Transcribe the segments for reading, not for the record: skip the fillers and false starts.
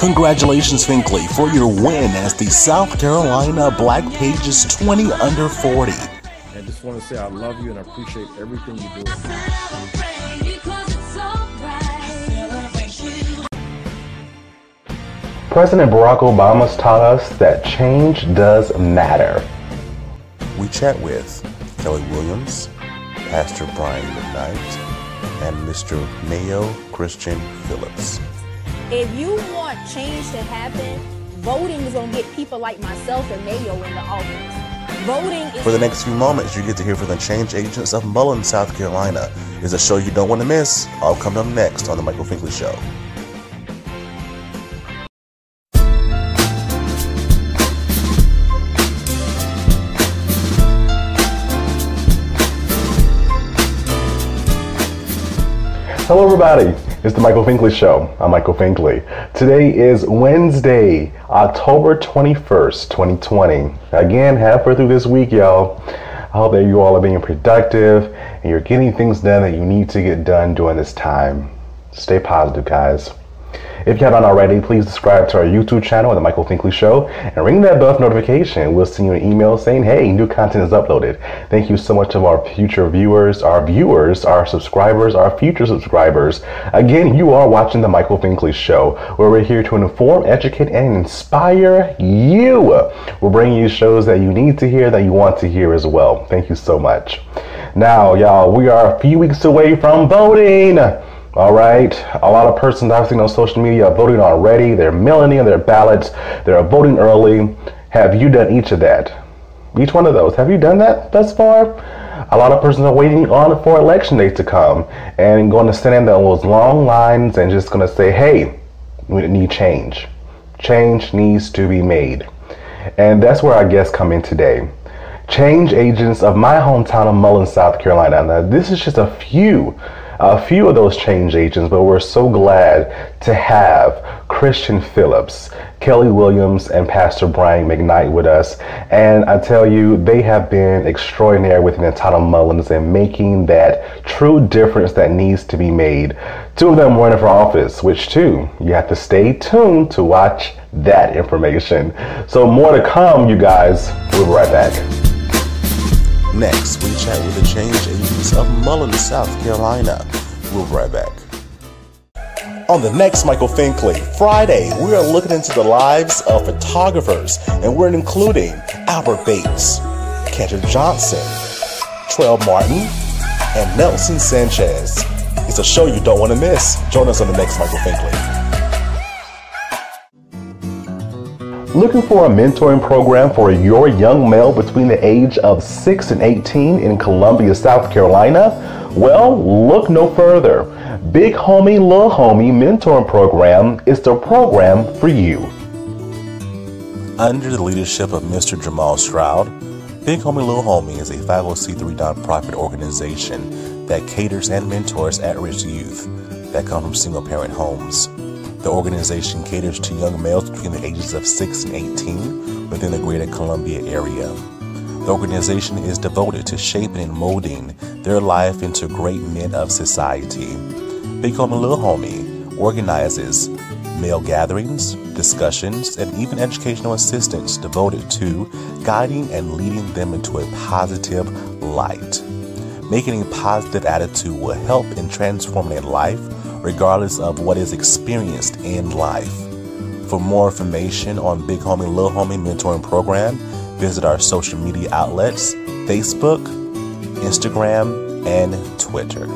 Congratulations, Finkley, for your win as the South Carolina Black Pages 20 under 40. I just want to say I love you and I appreciate everything you do. President Barack Obama's taught us that change does matter. We chat with Kelly Williams, Pastor Brian McKnight, and Mr. Mayo Christian Phillips. If you want change to happen, voting is going to get people like myself and Mayo in the office. Voting is... For the next few moments, you get to hear from the Change Agents of Mullins, South Carolina. It's a show you don't want to miss. I'll come up next on The Michael Finkley Show. Hello everybody, it's the Michael Finkley Show. I'm Michael Finkley. Today is Wednesday, October 21st, 2020. Again, halfway through this week, y'all. I hope that you all are being productive and you're getting things done that you need to get done during this time. Stay positive, guys. If you haven't already, please subscribe to our YouTube channel, The Michael Finkley Show, and ring that bell for notification. We'll send you an email saying, hey, new content is uploaded. Thank you so much to our future viewers, our subscribers, our future subscribers. Again, you are watching The Michael Finkley Show, where we're here to inform, educate, and inspire you. We're bringing you shows that you need to hear, that you want to hear as well. Thank you so much. Now, y'all, we are a few weeks away from voting. All right, a lot of persons I've seen on social media are voting already. They're mailing in their ballots. They're voting early. Have you done each of that? Each one of those. Have you done that thus far? A lot of persons are waiting on for election day to come and going to stand in those long lines and just going to say, hey, we need change. Change needs to be made. And that's where our guests come in today. Change agents of my hometown of Mullins, South Carolina. Now, this is just a few of those change agents, but we're so glad to have Christian Phillips, Kelly Williams, and Pastor Brian McKnight with us. And I tell you, they have been extraordinary within the town of Mullins and making that true difference that needs to be made. Two of them running for office, which too, you have to stay tuned to watch that information. So more to come, you guys. We'll be right back. Next, we chat with the change agents of Mullins, South Carolina. We'll be right back. On the next Michael Finkley Friday, we are looking into the lives of photographers, and we're including Albert Bates, Kendrick Johnson, Trell Martin, and Nelson Sanchez. It's a show you don't want to miss. Join us on the next Michael Finkley. Looking for a mentoring program for your young male between the age of 6 and 18 in Columbia, South Carolina? Well, look no further. Big Homie Lil Homie Mentoring Program is the program for you. Under the leadership of Mr. Jamal Shroud, Big Homie Lil Homie is a 501c3 nonprofit organization that caters and mentors at-risk youth that come from single-parent homes. The organization caters to young males between the ages of 6 and 18 within the greater Columbia area. The organization is devoted to shaping and molding their life into great men of society. Big Homie Lil Homie organizes male gatherings, discussions, and even educational assistance devoted to guiding and leading them into a positive light. Making a positive attitude will help in transforming a life regardless of what is experienced in life. For more information on Big Homie Lil Homie Mentoring Program, visit our social media outlets, Facebook, Instagram, and Twitter.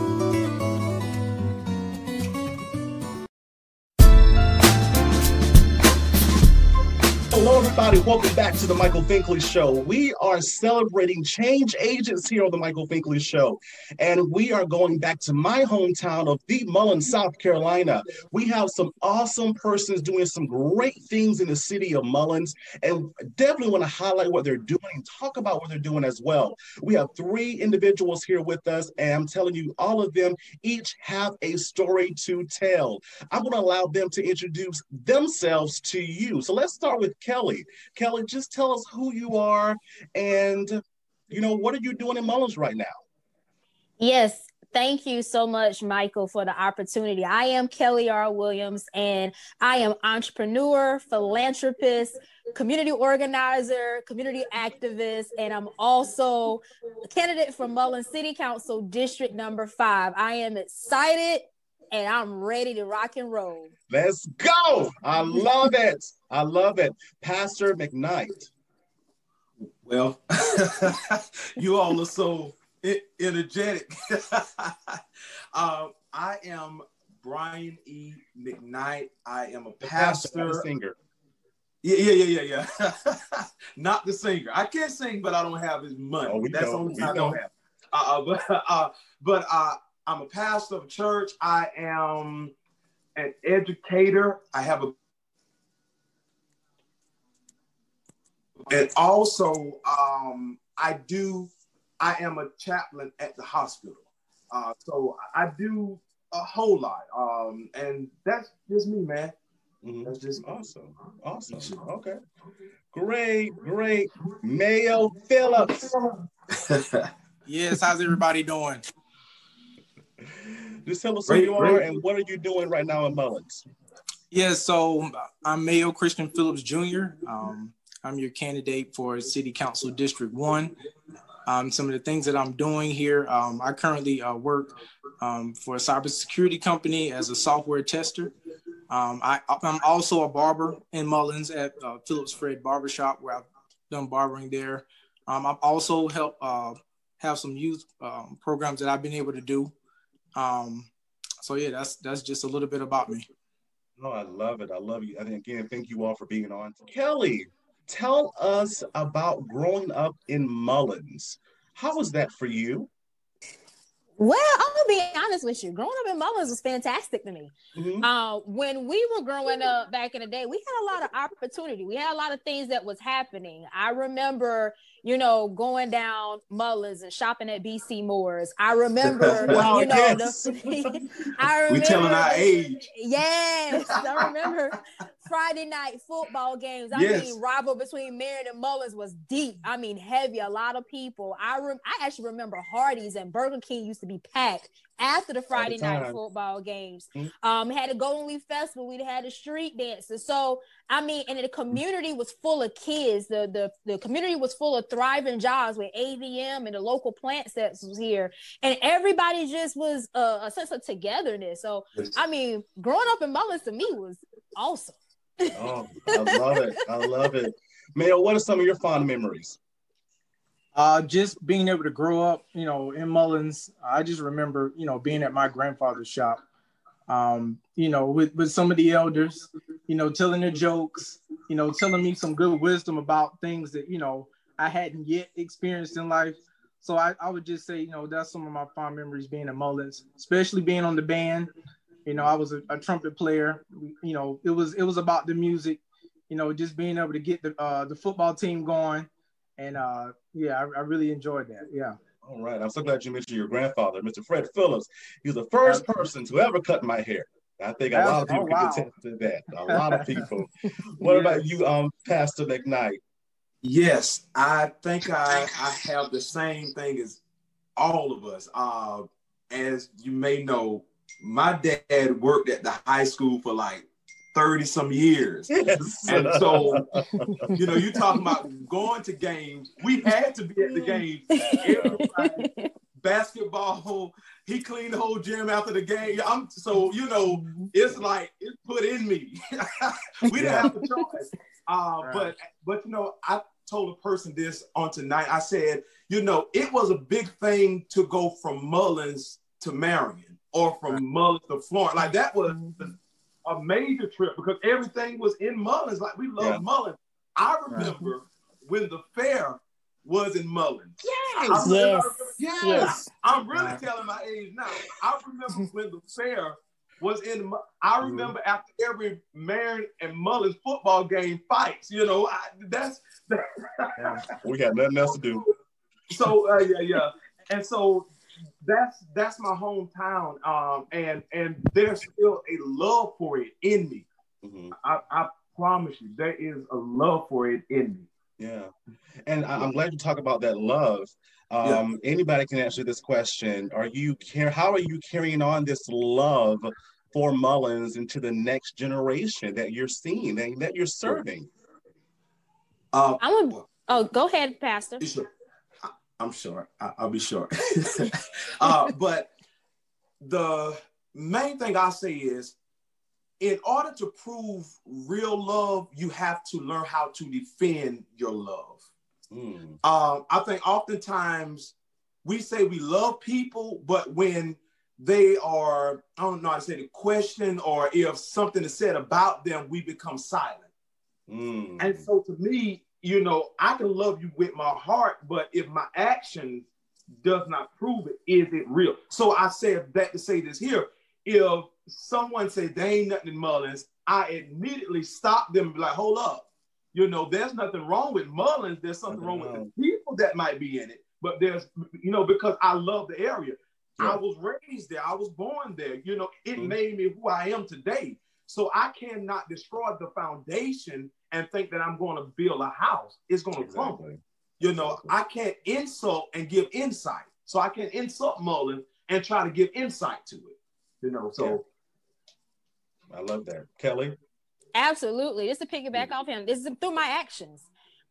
Hello everybody, welcome back to The Michael Finkley Show. We are celebrating change agents here on The Michael Finkley Show. And we are going back to my hometown of the Mullins, South Carolina. We have some awesome persons doing some great things in the city of Mullins. And definitely want to highlight what they're doing and talk about what they're doing as well. We have three individuals here with us, and I'm telling you, all of them each have a story to tell. I'm going to allow them to introduce themselves to you. So let's start with Kelly. Kelly, just tell us who you are and, you know, what are you doing in Mullins right now? Yes, Thank you so much, Michael, for the opportunity. I am Kelly R. Williams, and I am entrepreneur, philanthropist, community organizer, community activist, and I'm also a candidate for Mullins City Council District Number 5. I am excited, and I'm ready to rock and roll. Let's go. I love it. I love it. Pastor McKnight. Well, you all are so... energetic. I am Brian E. McKnight. I am a pastor. Not a singer. Yeah. Not the singer. I can't sing, but I don't have his money. Oh, that's the only thing I don't have. But I'm a pastor of a church. I am an educator. I have a... And also, I am a chaplain at the hospital. So I do a whole lot. And that's just me, man. Mm-hmm. That's just me. Awesome. Awesome. Okay. Great. Mayo Phillips. Yes, how's everybody doing? Just tell us who you are and what are you doing right now in Mullins? Yeah, so I'm Mayo Christian Phillips, Jr. I'm your candidate for City Council District 1. Some of the things that I'm doing here, I currently work for a cybersecurity company as a software tester. I'm also a barber in Mullins at Phillips Fred Barbershop, where I've done barbering there. I've also helped have some youth programs that I've been able to do. So yeah, that's just a little bit about me. No, I love it. I love you. And again, thank you all for being on. Kelly, tell us about growing up in Mullins. How was that for you? Well, I'm going to be honest with you. Growing up in Mullins was fantastic to me. Mm-hmm. When we were growing up back in the day, we had a lot of opportunity. We had a lot of things that was happening. I remember, going down Mullins and shopping at B.C. Moores. I remember, wow, yes. We're telling our age. Yes, I remember Friday night football games. I mean, rivalry between Merritt and Mullins was deep. I mean, heavy, a lot of people. I actually remember Hardee's and Burger King used to be packed after the Friday night football games. Mm-hmm. Had a Golden Leaf Festival. We'd had a street dances. So, and the community was full of kids. The community was full of thriving jobs with AVM and the local plant sets was here. And everybody just was a sense of togetherness. So, growing up in Mullins to me was awesome. Oh, I love it. I love it. Mayo, what are some of your fond memories? Just being able to grow up, in Mullins. I just remember, being at my grandfather's shop, with some of the elders, telling their jokes, telling me some good wisdom about things that, I hadn't yet experienced in life. So I would just say, that's some of my fond memories being in Mullins, especially being on the band. I was a trumpet player. It was about the music, just being able to get the football team going. And I really enjoyed that. Yeah. All right. I'm so glad you mentioned your grandfather, Mr. Fred Phillips. He was the first person to ever cut my hair. I think a lot of people can attest to that. A lot of people. What about you, Pastor McKnight? Yes, I think I have the same thing as all of us. As you may know, my dad worked at the high school for like 30 some years. Yes. And so, you talking about going to games. We had to be at the games. Everybody, basketball, he cleaned the whole gym after the game. It's like, it's put in me. We didn't have a choice. But I told a person this on tonight. I said, it was a big thing to go from Mullins to Marion or from Mullins to Florence. Like that was a major trip because everything was in Mullins. Like we love Mullins. I remember when the fair was in Mullins. Yes. I'm really telling my age now. I remember when the fair was in. I remember after every Marion and Mullins football game fights. We got nothing else to do. So and so. That's my hometown, and there's still a love for it in me. Mm-hmm. I promise you, there is a love for it in me. Yeah. And I'm glad you talk about that love. Anybody can answer this question. How are you carrying on this love for Mullins into the next generation that you're seeing and that you're serving? Go ahead, Pastor. I'm short. I'll be short. But the main thing I say is, in order to prove real love, you have to learn how to defend your love. I think oftentimes we say we love people, but when they are, I don't know how to say the question, or if something is said about them, we become silent. And so to me, you know, I can love you with my heart, but if my action does not prove it, is it real? So I said that to say this here. If someone say they ain't nothing in Mullins, I immediately stop them and be like, hold up. You know, there's nothing wrong with Mullins. There's something wrong with the people that might be in it. But there's, you know, because I love the area. Yeah. I was raised there. I was born there. You know, it made me who I am today. So I cannot destroy the foundation and think that I'm going to build a house. It's going to crumble. You know, I can't insult and give insight. So I can't insult Mullins and try to give insight to it. You know, so I love that. Kelly? Absolutely. It's a piggyback off him. This is through my actions.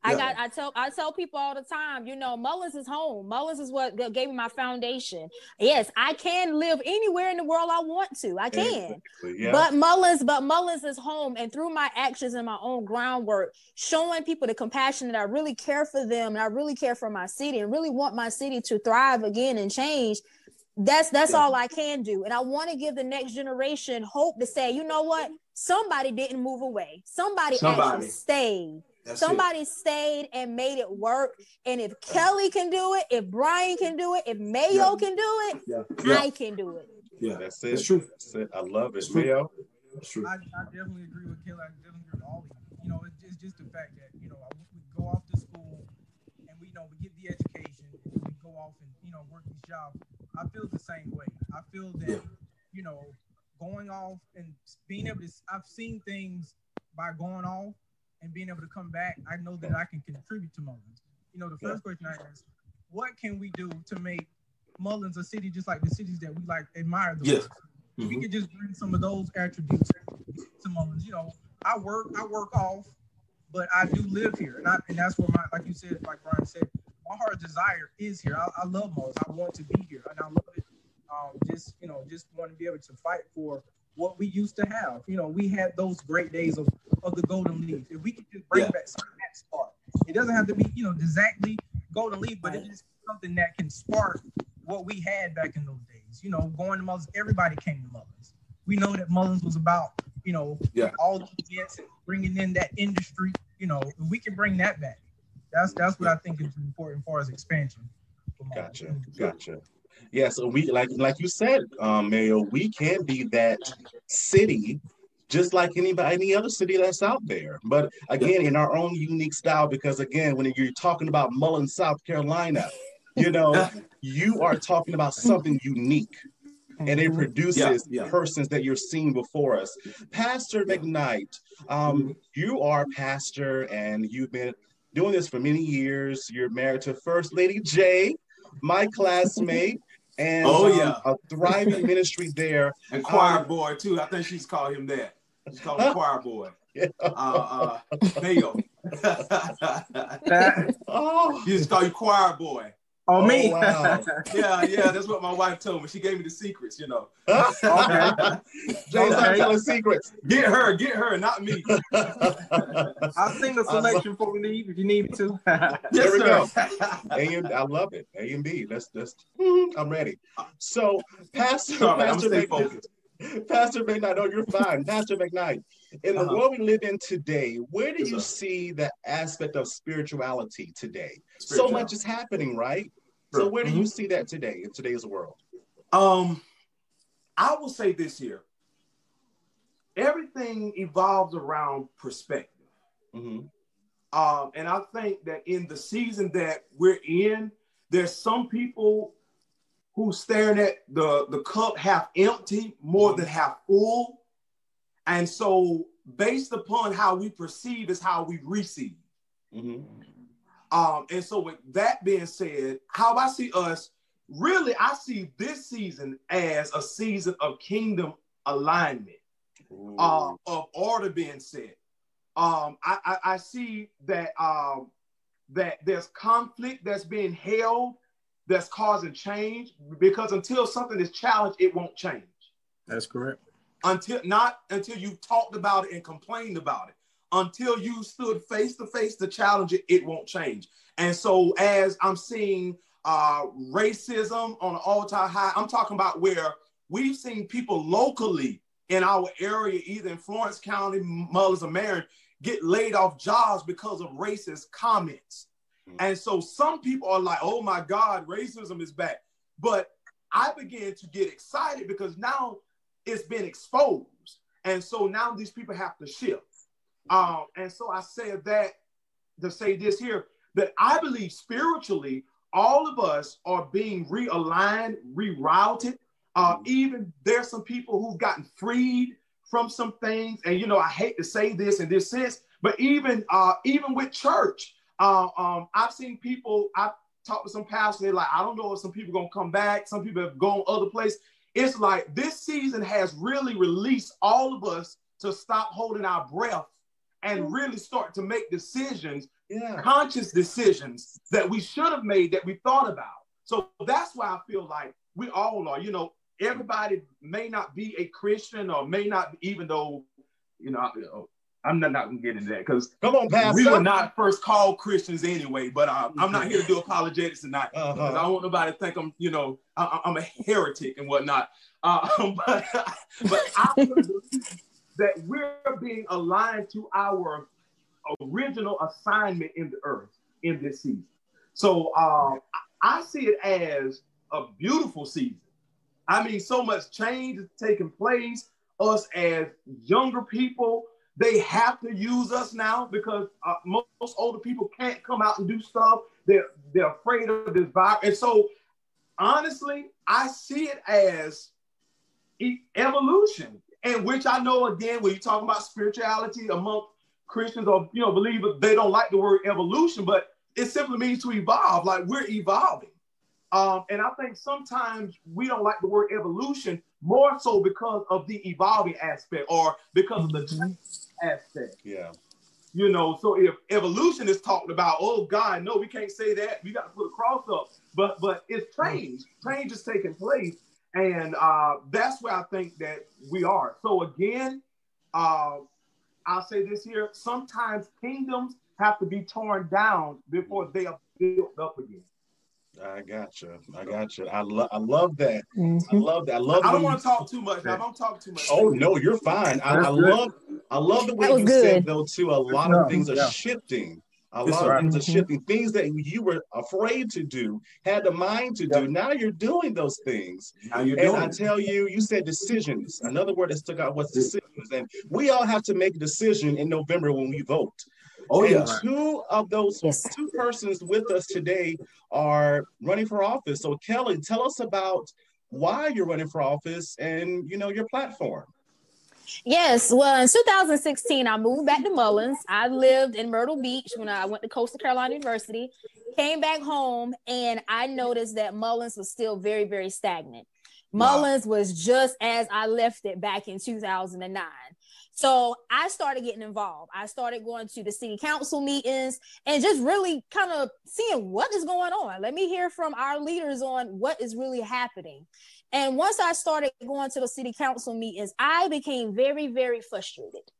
I tell people all the time, you know, Mullins is home. Mullins is what gave me my foundation. Yes, I can live anywhere in the world I want to. I can. Exactly. Yeah. But Mullins is home. And through my actions and my own groundwork, showing people the compassion that I really care for them and I really care for my city and really want my city to thrive again and change. That's all I can do. And I want to give the next generation hope to say, you know what? Somebody didn't move away. Somebody actually stayed. Somebody stayed and made it work. And if Kelly can do it, if Brian can do it, if Mayo can do it, I can do it. Yeah, that's it. That's true. That's it. I love it. Mayo? That's true. I definitely agree with Kelly. I definitely agree with all of you. You know, it's just the fact that, you know, we go off to school and we, you know, we get the education and we go off and, you know, work these jobs. I feel the same way. I feel that, you know, going off and being able to, I've seen things by going off and being able to come back. I know that I can contribute to Mullins. You know, the first question I ask, what can we do to make Mullins a city just like the cities that we like admire? We could just bring some of those attributes to Mullins. You know, I work off, but I do live here. And that's where my, like you said, like Brian said, my heart desire is here. I love Mullins. I want to be here, and I love it. Just want to be able to fight for what we used to have. You know, we had those great days of the Golden Leaf. If we could just bring back some of that spark, it doesn't have to be, you know, exactly Golden Leaf, but it is something that can spark what we had back in those days. You know, going to Mullins, everybody came to Mullins. We know that Mullins was about, you know, all the events and bringing in that industry. You know, if we can bring that back. That's what I think is important as far as expansion. Gotcha. Yeah, so we like you said, Mayo, we can be that city just like any other city that's out there. But again, in our own unique style, because again, when you're talking about Mullins, South Carolina, you know, you are talking about something unique. And it produces persons that you're seeing before us. Pastor McKnight, you are pastor and you've been doing this for many years. You're married to First Lady J, my classmate, and a thriving ministry there. And choir boy, too. I think she's called him that. She's called him choir boy. Mayo. She used to call you choir boy. Oh, me? Wow. That's what my wife told me. She gave me the secrets, you know. Jay, start telling secrets. Get her, not me. I'll sing a selection before we leave if you need me to. There we go. I love it. A&B. Let's. I'm ready. So, Pastor McKnight, no, you're fine. Pastor McKnight, in the world we live in today, where do you see the aspect of spirituality today? So much is happening, right? So where do you see that today, in today's world? I will say this here. Everything evolves around perspective. And I think that in the season that we're in, there's some people who's staring at the cup half empty more than half full. And so based upon how we perceive is how we receive. And so with that being said, how I see us, really, I see this season as a season of kingdom alignment, of order being set. I see that that there's conflict that's being held that's causing change, because until something is challenged, it won't change. That's correct. Not until you've talked about it and complained about it. Until you stood face to face to challenge it, it won't change. And so as I'm seeing racism on an all-time high, I'm talking about where we've seen people locally in our area, either in Florence County, Mullins, or Marion, get laid off jobs because of racist comments. And so some people are like, oh my God, racism is back. But I began to get excited because now it's been exposed. And so now these people have to shift. And so I said that to say this here, that I believe spiritually, all of us are being realigned, rerouted. Even there's some people who've gotten freed from some things. And, you know, I hate to say this in this sense, but even with church, I've seen people, I've talked to some pastors, they're like, I don't know if some people are going to come back. Some people have gone other places. It's like this season has really released all of us to stop holding our breath and really start to make decisions, conscious decisions that we should have made, that we thought about. So that's why I feel like we all are, you know, everybody may not be a Christian or may not, even though, you know, I'm not going to get into that because we were not first called Christians anyway, but I'm not here to do apologetics tonight. Because I don't want nobody to think I'm, you know, I'm a heretic and whatnot. But I believe that we're being aligned to our original assignment in the earth in this season. So I see it as a beautiful season. I mean, so much change is taking place. Us as younger people, they have to use us now because most older people can't come out and do stuff. They're afraid of this virus. And so, honestly, I see it as evolution, and which I know, again, when you're talking about spirituality among Christians or, you know, believers, they don't like the word evolution, but it simply means to evolve, like we're evolving. And I think sometimes we don't like the word evolution more so because of the evolving aspect or because of the change aspect. Yeah. You know, so if evolution is talked about, oh God, no, we can't say that. We got to put a cross up. But it's change. Change is taking place. And that's where I think that we are. So again, I'll say this here. Sometimes kingdoms have to be torn down before they are built up again. I gotcha. I love that. I love that. I don't want to talk too much. I don't talk too much. Oh no, you're fine. I love the way you said though too. A lot of things are shifting. A lot of things are shifting. Things that you were afraid to do, had the mind to do. Now you're doing those things. And I tell you, you said decisions. Another word that stuck out was decisions. And we all have to make a decision in November when we vote. Oh, and two of those two persons with us today are running for office. So Kelly, tell us about why you're running for office and, you know, your platform. Yes. Well, in 2016, I moved back to Mullins. I lived in Myrtle Beach when I went to Coastal Carolina University, came back home, and I noticed that Mullins was still very, very stagnant. Mullins was just as I left it back in 2009. So I started getting involved. I started going to the city council meetings and just really kind of seeing what is going on. Let me hear from our leaders on what is really happening. And once I started going to the city council meetings, I became very, very frustrated.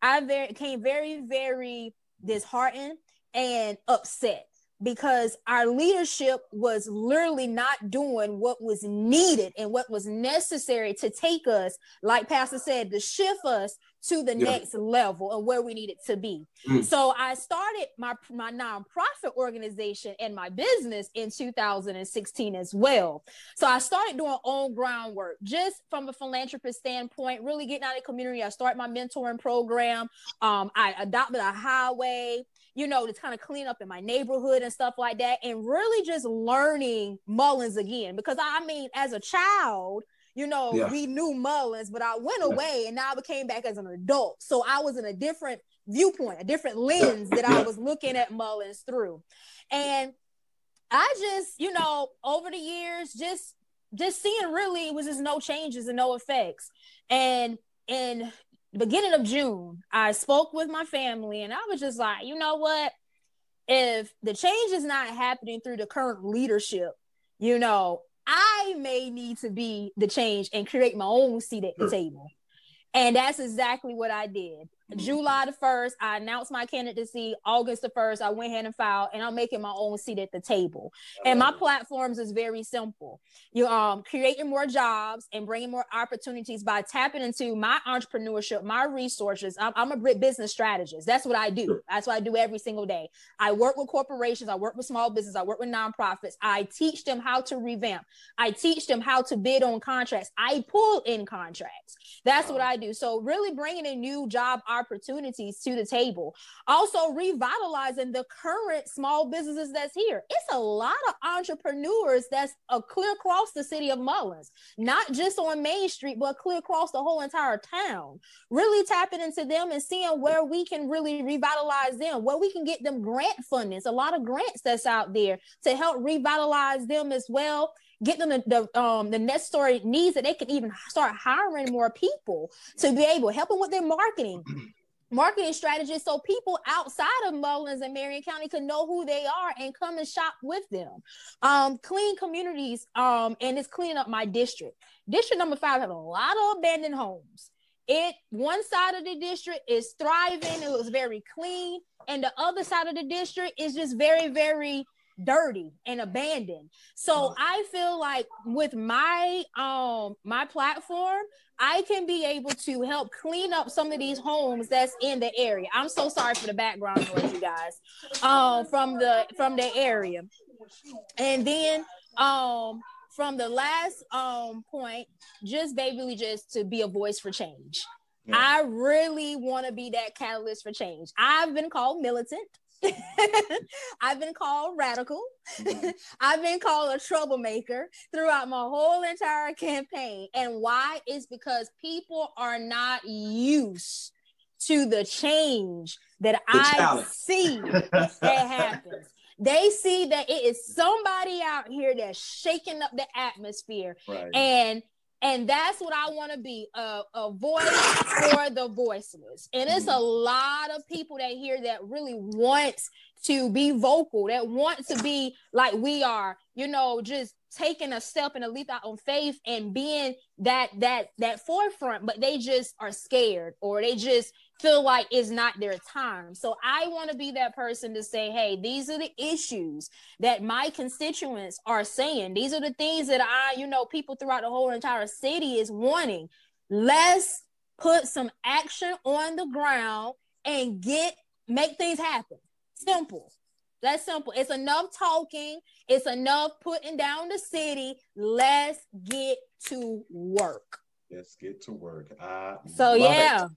I became very, very disheartened and upset because our leadership was literally not doing what was needed and what was necessary to take us, like Pastor said, to shift us to the next level and where we needed to be. So I started my nonprofit organization and my business in 2016 as well. So I started doing own groundwork, just from a philanthropist standpoint, really getting out of the community. I started my mentoring program. I adopted a highway, you know, to kind of clean up in my neighborhood and stuff like that. And really just learning Mullins again, because I mean, as a child, you know, we knew Mullins, but I went away and now I came back as an adult. So I was in a different viewpoint, a different lens that I was looking at Mullins through. And I just, you know, over the years, just seeing really was just no changes and no effects. And in the beginning of June, I spoke with my family and I was just like, you know what? If the change is not happening through the current leadership, you know, I may need to be the change and create my own seat at the table. And that's exactly what I did. July the 1st, I announced my candidacy. August the 1st, I went ahead and filed, and I'm making my own seat at the table. And my platforms is very simple. You creating more jobs and bringing more opportunities by tapping into my entrepreneurship, my resources. I'm a business strategist. That's what I do. That's what I do every single day. I work with corporations. I work with small business. I work with nonprofits. I teach them how to revamp. I teach them how to bid on contracts. I pull in contracts. That's what I do. So really bringing in new job opportunities to the table. Also revitalizing the current small businesses that's here. It's a lot of entrepreneurs that's clear across the city of Mullins, not just on Main Street, but clear across the whole entire town. Really tapping into them and seeing where we can really revitalize them, where we can get them grant funding. It's a lot of grants that's out there to help revitalize them as well. Get them the necessary needs that they can even start hiring more people to be able, helping with their marketing strategies so people outside of Mullins and Marion County can know who they are and come and shop with them. Clean communities, and it's cleaning up my district. District number 5 had a lot of abandoned homes. One side of the district is thriving. It was very clean. And the other side of the district is just very, very dirty and abandoned. So I feel like with my platform, I can be able to help clean up some of these homes that's in the area. I'm so sorry for the background noise, you guys, from the area. And then from the last point, just basically just to be a voice for change. Yeah. I really want to be that catalyst for change. I've been called militant. I've been called radical. I've been called a troublemaker throughout my whole entire campaign. And why? It's because people are not used to the change that I see that happens. They see that it is somebody out here that's shaking up the atmosphere. Right. And that's what I want to be, a voice for the voiceless. And it's a lot of people that here that really want to be vocal, that want to be like we are, you know, just taking a step and a leap out on faith and being that forefront, but they just are scared or they just feel like it's not their time. So I want to be that person to say, hey, these are the issues that my constituents are saying. These are the things that people throughout the whole entire city is wanting. Let's put some action on the ground and make things happen. Simple. That's simple. It's enough talking. It's enough putting down the city. Let's get to work. Let's get to work. So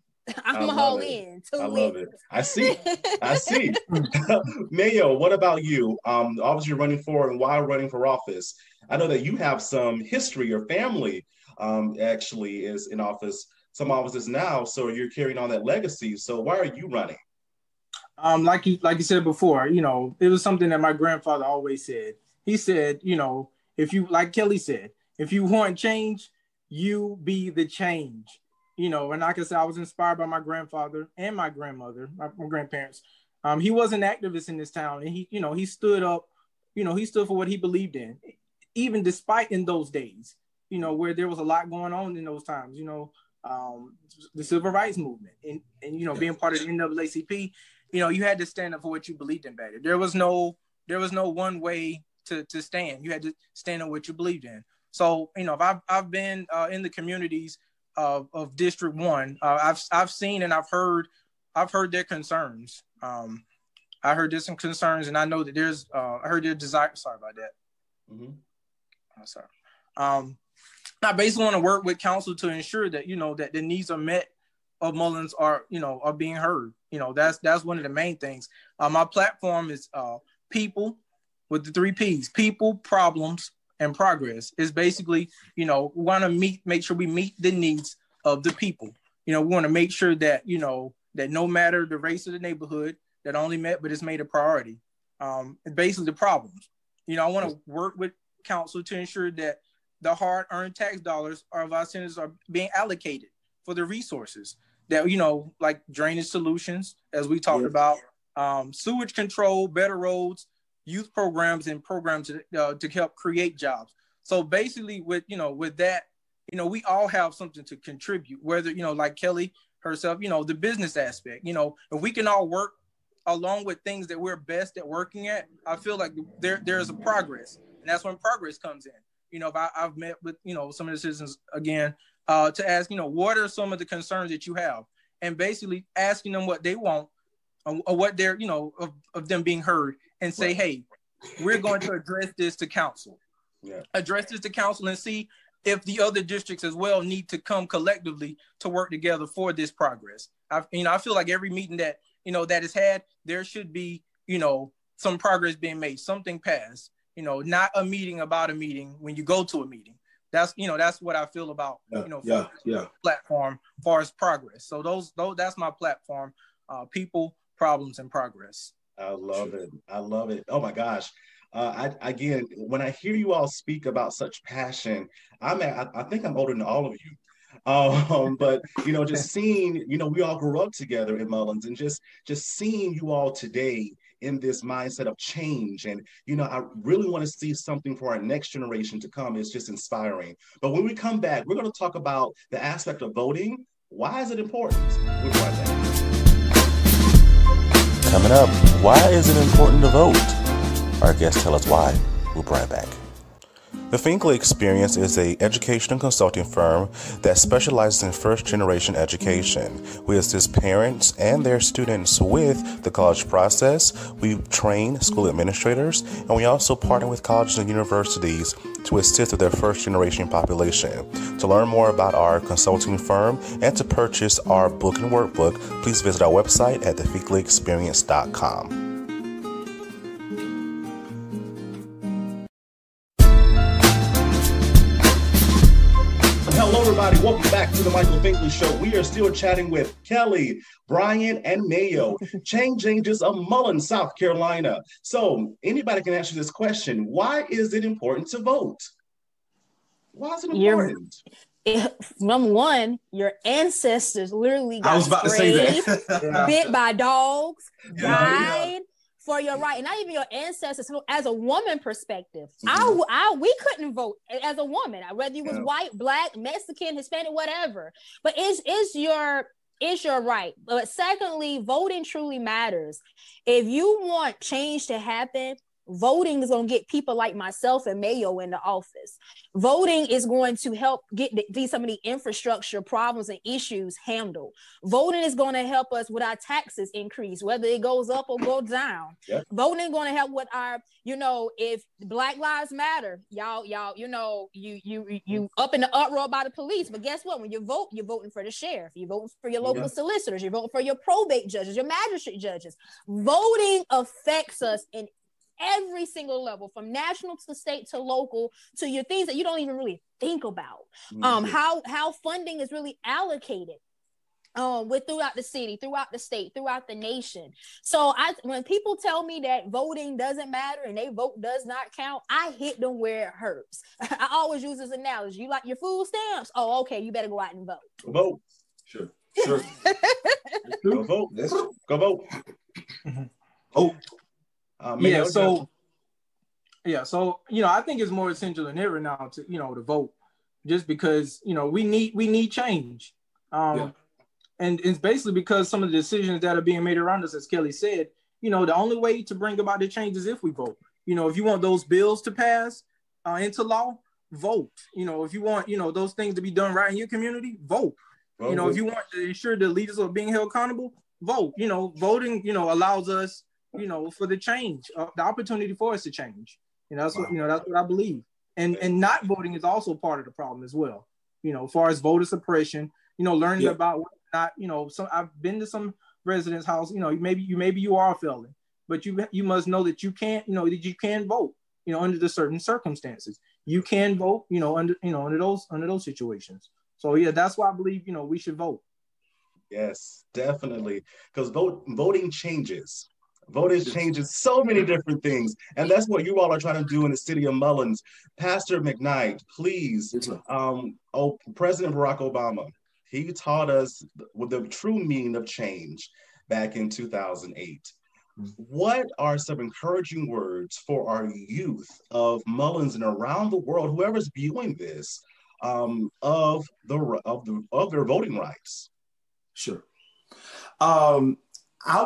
I'm all in. I love it. I see. Mayo, what about you? Obviously, you're running for and why running for office. I know that you have some history. Your family actually is in office, some offices now, so you're carrying on that legacy. So why are you running? Like you said before, you know, it was something that my grandfather always said. He said, you know, if you, like Kelly said, if you want change, you be the change. You know, and like I said, I was inspired by my grandfather and my grandmother, my grandparents. He was an activist in this town, and he stood up, he stood for what he believed in, even despite in those days, where there was a lot going on in those times, the civil rights movement and being part of the NAACP, you had to stand up for what you believed in back then. There was no one way to stand. You had to stand on what you believed in. So, I've been in the communities of District 1, I've seen and I've heard their concerns. I heard there's some concerns, and I know that I heard their desire. Sorry about that. Mm-hmm. I'm sorry. I basically want to work with council to ensure that that the needs are met of Mullins are being heard. That's one of the main things. My platform is people with the 3 P's: people, problems, and progress. It's basically, you know, we want to make sure we meet the needs of the people. You know, we want to make sure that, you know, that no matter the race of the neighborhood, that only met, but it's made a priority. Basically the problems. You know, I want to work with council to ensure that the hard-earned tax dollars of our senators are being allocated for the resources that, you know, like drainage solutions, as we talked about, sewage control, better roads, youth programs, and programs to help create jobs. So basically with, you know, with that, you know, we all have something to contribute, whether, you know, like Kelly herself, you know, the business aspect, you know, if we can all work along with things that we're best at working at, I feel like there's a progress. And that's when progress comes in. You know, I've met with, you know, some of the citizens again to ask, you know, what are some of the concerns that you have? And basically asking them what they want or what they're, you know, of them being heard and say, hey, we're going to address this to council. Yeah. Address this to council and see if the other districts as well need to come collectively to work together for this progress. I feel like every meeting that, you know, that is had, there should be, you know, some progress being made, something passed. You know, not a meeting about a meeting when you go to a meeting. That's, you know, that's what I feel about, you know, platform as far as progress. So those that's my platform, people, problems, and progress. I love it. I love it. Oh my gosh. Again, when I hear you all speak about such passion, I think I'm older than all of you. But, you know, just seeing, you know, we all grew up together in Mullins and just seeing you all today in this mindset of change. And, you know, I really want to see something for our next generation to come. It's just inspiring. But when we come back, we're going to talk about the aspect of voting. Why is it important? We'll find out. Coming up, why is it important to vote? Our guests tell us why. We'll be right back. The Finkley Experience is an education and consulting firm that specializes in first-generation education. We assist parents and their students with the college process. We train school administrators, and we also partner with colleges and universities to assist with their first-generation population. To learn more about our consulting firm and to purchase our book and workbook, please visit our website at thefinkleyexperience.com. Welcome back to the Michael Finkley Show. We are still chatting with Kelly, Brian, and Mayo. Changes of Mullins, South Carolina. So anybody can answer this question. Why is it important to vote? Why is it important? Number one, your ancestors literally got bit by dogs, died for your right, and not even your ancestors. As a woman perspective, we couldn't vote as a woman, whether you was white, black, Mexican, Hispanic, whatever, but it's your right. But secondly, voting truly matters. If you want change to happen, voting is going to get people like myself and Mayo in the office. Voting is going to help get some of the infrastructure problems and issues handled. Voting is going to help us with our taxes increase, whether it goes up or go down. Yep. Voting is going to help with our, you know, if Black Lives Matter, y'all, you know, you up in the uproar by the police, but guess what? When you vote, you're voting for the sheriff, you're voting for your local solicitors, you're voting for your probate judges, your magistrate judges. Voting affects us in every single level, from national to state to local, to your things that you don't even really think about. How funding is really allocated throughout the city, throughout the state, throughout the nation. So when people tell me that voting doesn't matter and they vote does not count, I hit them where it hurts. I always use this analogy. You like your food stamps? Oh, okay, you better go out and vote. Go vote. Sure. Go vote. Yes. Go vote. Oh. So, you know, I think it's more essential than ever now to, you know, to vote, just because, you know, we need change. And it's basically because some of the decisions that are being made around us, as Kelly said, you know, the only way to bring about the change is if we vote. You know, if you want those bills to pass into law, vote. You know, if you want, you know, those things to be done right in your community, vote. You know, if you want to ensure the leaders are being held accountable, vote. You know, voting, you know, allows us, you know, for the change, the opportunity for us to change. You know, that's what, you know, that's what I believe. And not voting is also part of the problem as well. You know, as far as voter suppression, you know, learning about what not, you know, so I've been to some residents' house, you know, maybe you are a felon, but you must know that you can vote, you know, under the certain circumstances. you can vote, you know, under those situations. So yeah, that's why I believe, you know, we should vote. Yes, definitely, because voting changes. Voting changes so many different things. And that's what you all are trying to do in the city of Mullins. Pastor McKnight, please, President Barack Obama, he taught us the true meaning of change back in 2008. What are some encouraging words for our youth of Mullins and around the world, whoever's viewing this, of their voting rights? Sure. I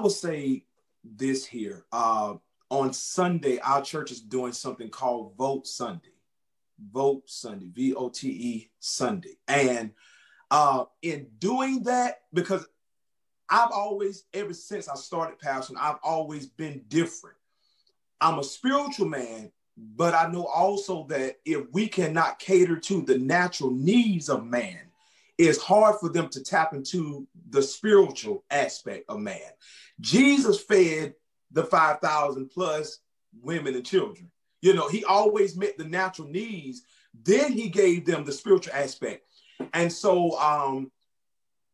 would say this here. On Sunday, our church is doing something called Vote Sunday. Vote Sunday, V-O-T-E Sunday. And in doing that, because I've always, ever since I started pastoring, I've always been different. I'm a spiritual man, but I know also that if we cannot cater to the natural needs of man, it's hard for them to tap into the spiritual aspect of man. Jesus fed the 5,000 plus women and children. You know, he always met the natural needs. Then he gave them the spiritual aspect. And so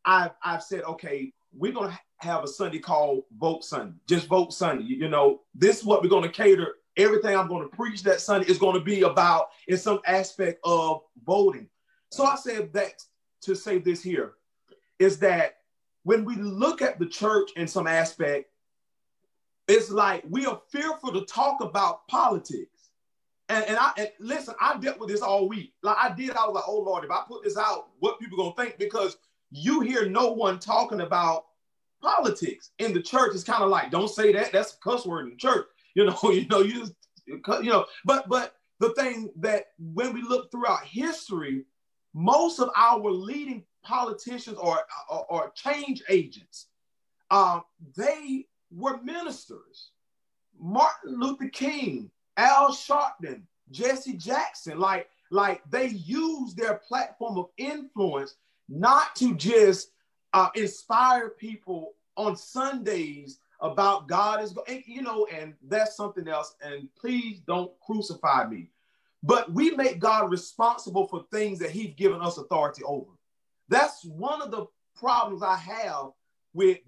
I've said, okay, we're going to have a Sunday called Vote Sunday, just Vote Sunday. You know, this is what we're going to cater. Everything I'm going to preach that Sunday is going to be about in some aspect of voting. So I said that to say this here is that when we look at the church in some aspect, it's like we are fearful to talk about politics. And listen, I dealt with this all week. Like I was like, oh Lord, if I put this out, what people gonna think? Because you hear no one talking about politics in the church. It's kind of like, don't say that. That's a cuss word in the church. But the thing that when we look throughout history, most of our leading politicians or change agents, they were ministers. Martin Luther King, Al Sharpton, Jesse Jackson, like they used their platform of influence not to just inspire people on Sundays about God is going, you know, and that's something else. And please don't crucify me. But we make God responsible for things that he's given us authority over. That's one of the problems I have with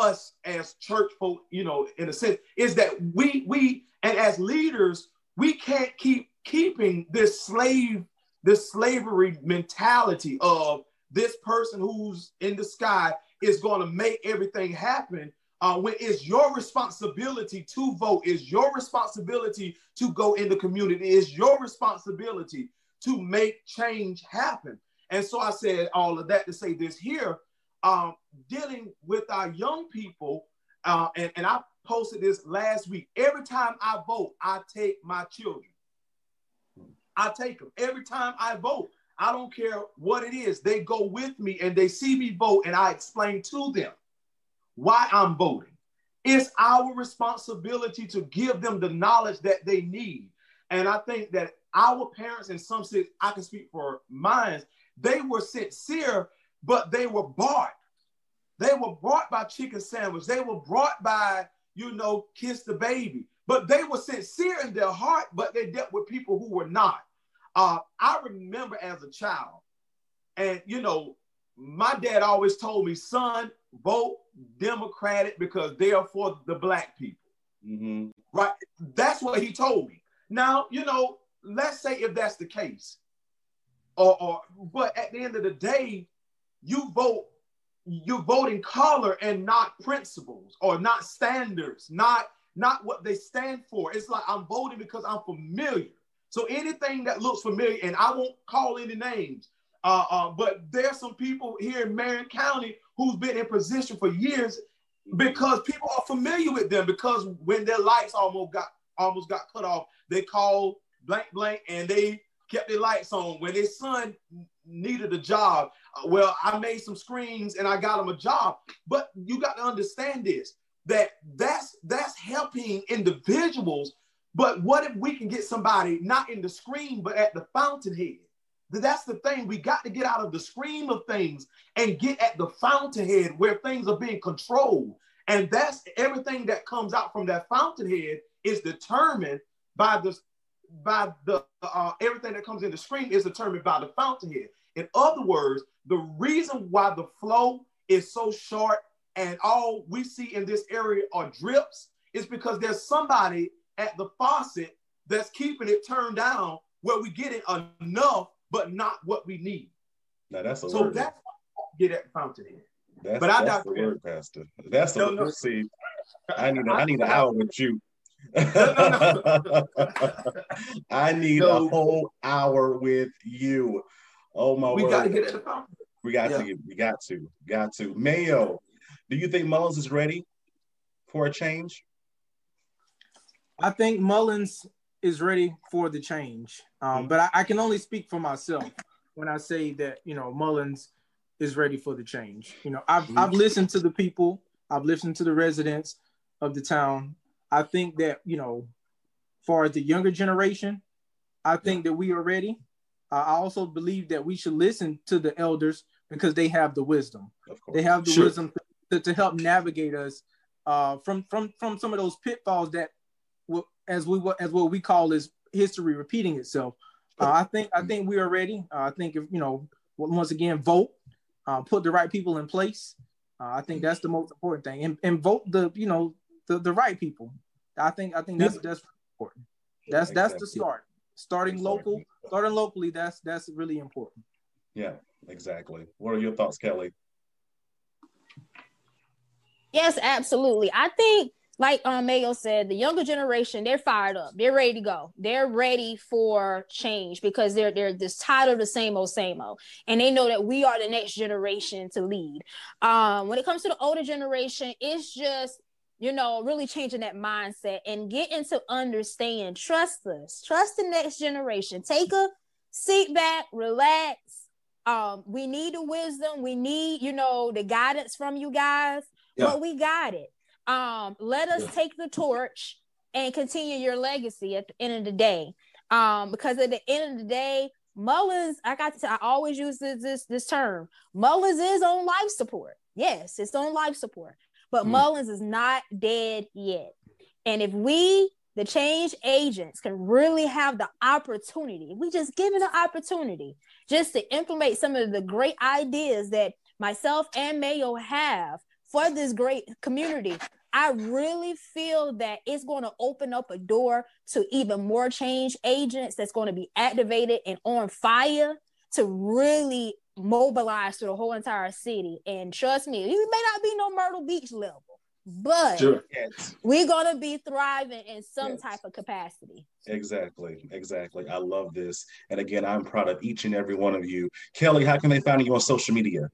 us as church folk, you know, in a sense, is that we and as leaders, we can't keeping this slavery mentality of this person who's in the sky is going to make everything happen. When it's your responsibility to vote, it's your responsibility to go in the community, it's your responsibility to make change happen. And so I said all of that to say this here, dealing with our young people, and I posted this last week, every time I vote, I take my children. I take them. Every time I vote, I don't care what it is, they go with me and they see me vote and I explain to them why I'm voting. It's our responsibility to give them the knowledge that they need. And I think that our parents, in some sense, I can speak for mine, they were sincere, but they were bought. They were bought by chicken sandwich. They were brought by, you know, kiss the baby. But they were sincere in their heart, but they dealt with people who were not. I remember as a child, and, you know, my dad always told me, son, vote Democratic because they are for the black people. Mm-hmm. Right? That's what he told me. Now, you know, let's say if that's the case, but at the end of the day, you're voting color and not principles or not standards, not what they stand for. It's like I'm voting because I'm familiar. So anything that looks familiar, and I won't call any names, but there's some people here in Marion County who's been in position for years because people are familiar with them, because when their lights almost got cut off, they called blank blank and they kept their lights on. When their son needed a job, well, I made some screens and I got him a job. But you got to understand this, that's helping individuals. But what if we can get somebody not in the screen, but at the fountainhead? That's the thing. We got to get out of the stream of things and get at the fountainhead where things are being controlled. And that's everything that comes out from that fountainhead is determined by the by the everything that comes in the stream is determined by the fountainhead. In other words, the reason why the flow is so short and all we see in this area are drips is because there's somebody at the faucet that's keeping it turned down where we get it enough, but not what we need. Now that's a so word. That's how we get at the fountainhead. That's the word, Pastor. That's the word. See, I need an hour with you. I need a whole hour with you. Oh my word. We gotta get at the fountainhead. We got to. Mayo, do you think Mullins is ready for a change? I think Mullins is ready for the change, but I can only speak for myself when I say that, you know, Mullins is ready for the change. You know, I've listened to the people, I've listened to the residents of the town. I think that, you know, for the younger generation, I think that we are ready. I also believe that we should listen to the elders because they have the wisdom. They have the wisdom to help navigate us from some of those pitfalls that what we call is history repeating itself. I think we are ready. I think if, you know, once again, vote, put the right people in place. I think that's the most important thing, and vote the right people. I think that's important. That's the start. Starting locally. That's really important. Yeah, exactly. What are your thoughts, Kelly? Yes, absolutely. I think, like Mayo said, the younger generation, they're fired up. They're ready to go. They're ready for change because they're just tired of the same old, and they know that we are the next generation to lead. When it comes to the older generation, it's just, you know, really changing that mindset and getting to understand, trust us, trust the next generation. Take a seat back, relax. We need the wisdom. We need, you know, the guidance from you guys, but we got it. Let us take the torch and continue your legacy at the end of the day. Because at the end of the day, Mullins, I always use this term. Mullins is on life support. Yes, it's on life support, but Mullins is not dead yet. And if we, the change agents, can really have the opportunity, we just give it an opportunity just to implement some of the great ideas that myself and Mayo have for this great community, I really feel that it's going to open up a door to even more change agents that's going to be activated and on fire to really mobilize to the whole entire city. And trust me, you may not be no Myrtle Beach level, but we're going to be thriving in some type of capacity. Exactly. I love this. And again, I'm proud of each and every one of you. Kelly, how can they find you on social media?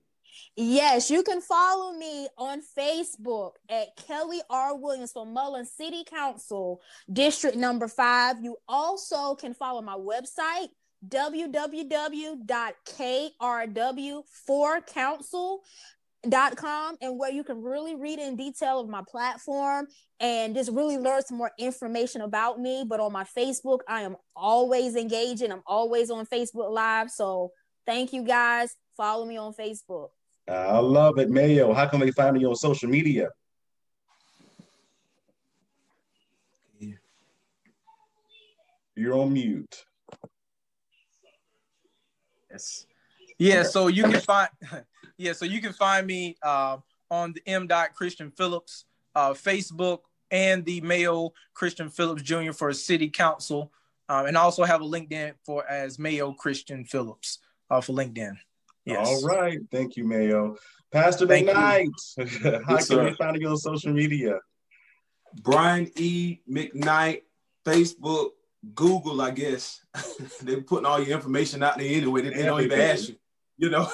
Yes, you can follow me on Facebook at Kelly R. Williams for Mullins City Council, District Number 5. You also can follow my website, www.krw4council.com, and where you can really read in detail of my platform and just really learn some more information about me. But on my Facebook, I am always engaging. I'm always on Facebook Live. So thank you guys. Follow me on Facebook. I love it. Mayo, how can they find you on social media? Yeah. You're on mute. Yes. Yeah, so you can find me on the M.Christian Phillips Facebook and the Mayo Christian Phillips Jr. for City Council, and I also have a LinkedIn as Mayo Christian Phillips for LinkedIn. Yes. All right. Thank you, Mayo. Pastor McKnight, how can we find you on social media? Brian E. McKnight, Facebook, Google, I guess. They're putting all your information out there anyway. They don't even ask you, you know.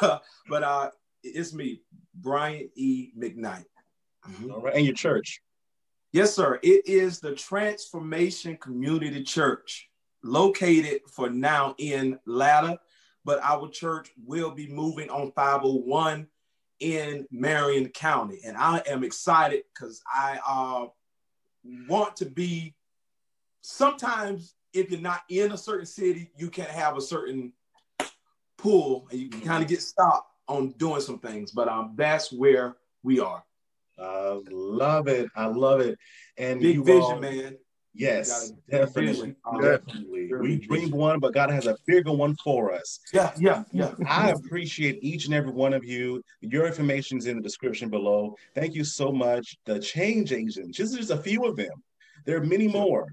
But it's me, Brian E. McKnight. All right. And your church? Yes, sir. It is the Transformation Community Church, located for now in Latta. But our church will be moving on 501 in Marion County. And I am excited because I want to be, sometimes if you're not in a certain city, you can have a certain pull and you can kind of get stopped on doing some things, but that's where we are. I love it. And big vision, man. Yes, definitely. Definitely. We dreamed one, but God has a bigger one for us. Yeah. I appreciate each and every one of you. Your information is in the description below. Thank you so much. The change agents, just a few of them. There are many more.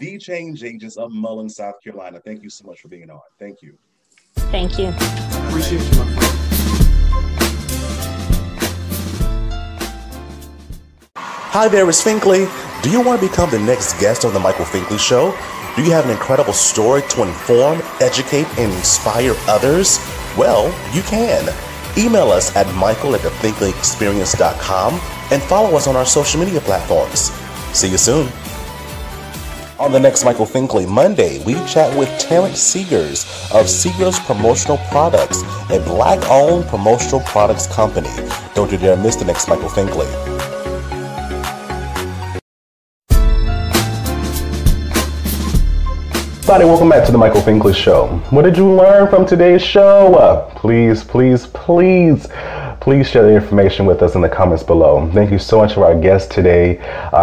The change agents of Mullins, South Carolina. Thank you so much for being on. Thank you. Thank you. Appreciate you, my friend. Hi there, it's Finkley. Do you want to become the next guest on The Michael Finkley Show? Do you have an incredible story to inform, educate, and inspire others? Well, you can. Email us at michael@thefinkleyexperience.com and follow us on our social media platforms. See you soon. On the next Michael Finkley Monday, we chat with Terrence Seegers of Seegers Promotional Products, a Black-owned promotional products company. Don't you dare miss the next Michael Finkley. Everybody, welcome back to the Michael Finkley Show. What did you learn from today's show? Please share the information with us in the comments below. Thank you so much for our guests today,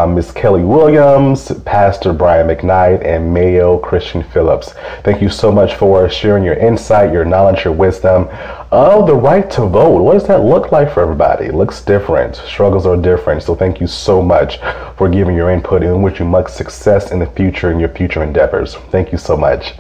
Ms. Kelly Williams, Pastor Brian McKnight, and Mayo Christian Phillips. Thank you so much for sharing your insight, your knowledge, your wisdom of the right to vote. What does that look like for everybody? It looks different. Struggles are different. So thank you so much for giving your input and wish you much success in the future in your future endeavors. Thank you so much.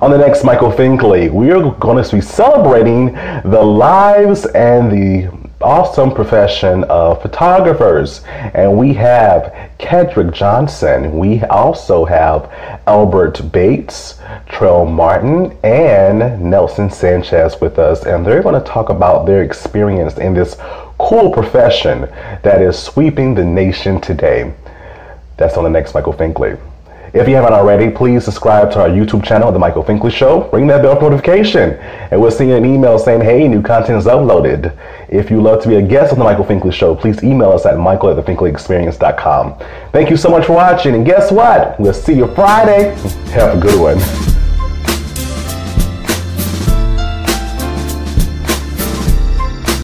On the next Michael Finkley, we are going to be celebrating the lives and the awesome profession of photographers, and we have Kendrick Johnson. We also have Albert Bates, Trell Martin, and Nelson Sanchez with us, and they're going to talk about their experience in this cool profession that is sweeping the nation today. That's on the next Michael Finkley. If you haven't already, please subscribe to our YouTube channel, The Michael Finkley Show. Ring that bell for notification, and we'll send you an email saying, hey, new content is uploaded. If you'd love to be a guest on The Michael Finkley Show, please email us at michael@thefinkleyexperience.com. Thank you so much for watching, and guess what? We'll see you Friday. Have a good one.